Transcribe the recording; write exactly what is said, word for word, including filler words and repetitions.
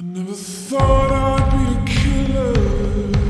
I never thought I'd be a killer.